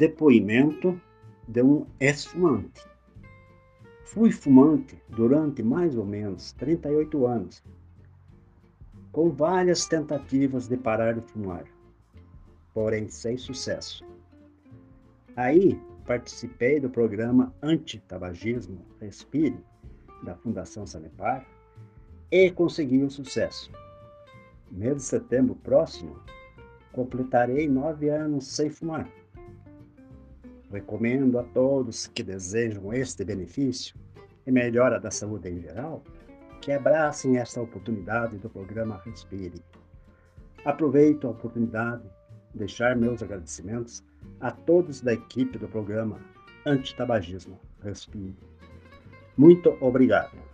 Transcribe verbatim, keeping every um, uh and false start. depoimento de um ex-fumante. Fui fumante durante mais ou menos trinta e oito anos, com várias tentativas de parar de fumar, porém sem sucesso. Aí participei do programa Antitabagismo Respire, da Fundação Sanepar, e consegui o sucesso. Mês de setembro próximo, completarei nove anos sem fumar. Recomendo a todos que desejam este benefício e melhora da saúde em geral, que abracem esta oportunidade do programa Respire. Aproveito a oportunidade de deixar meus agradecimentos a todos da equipe do programa Antitabagismo Respire. Muito obrigado.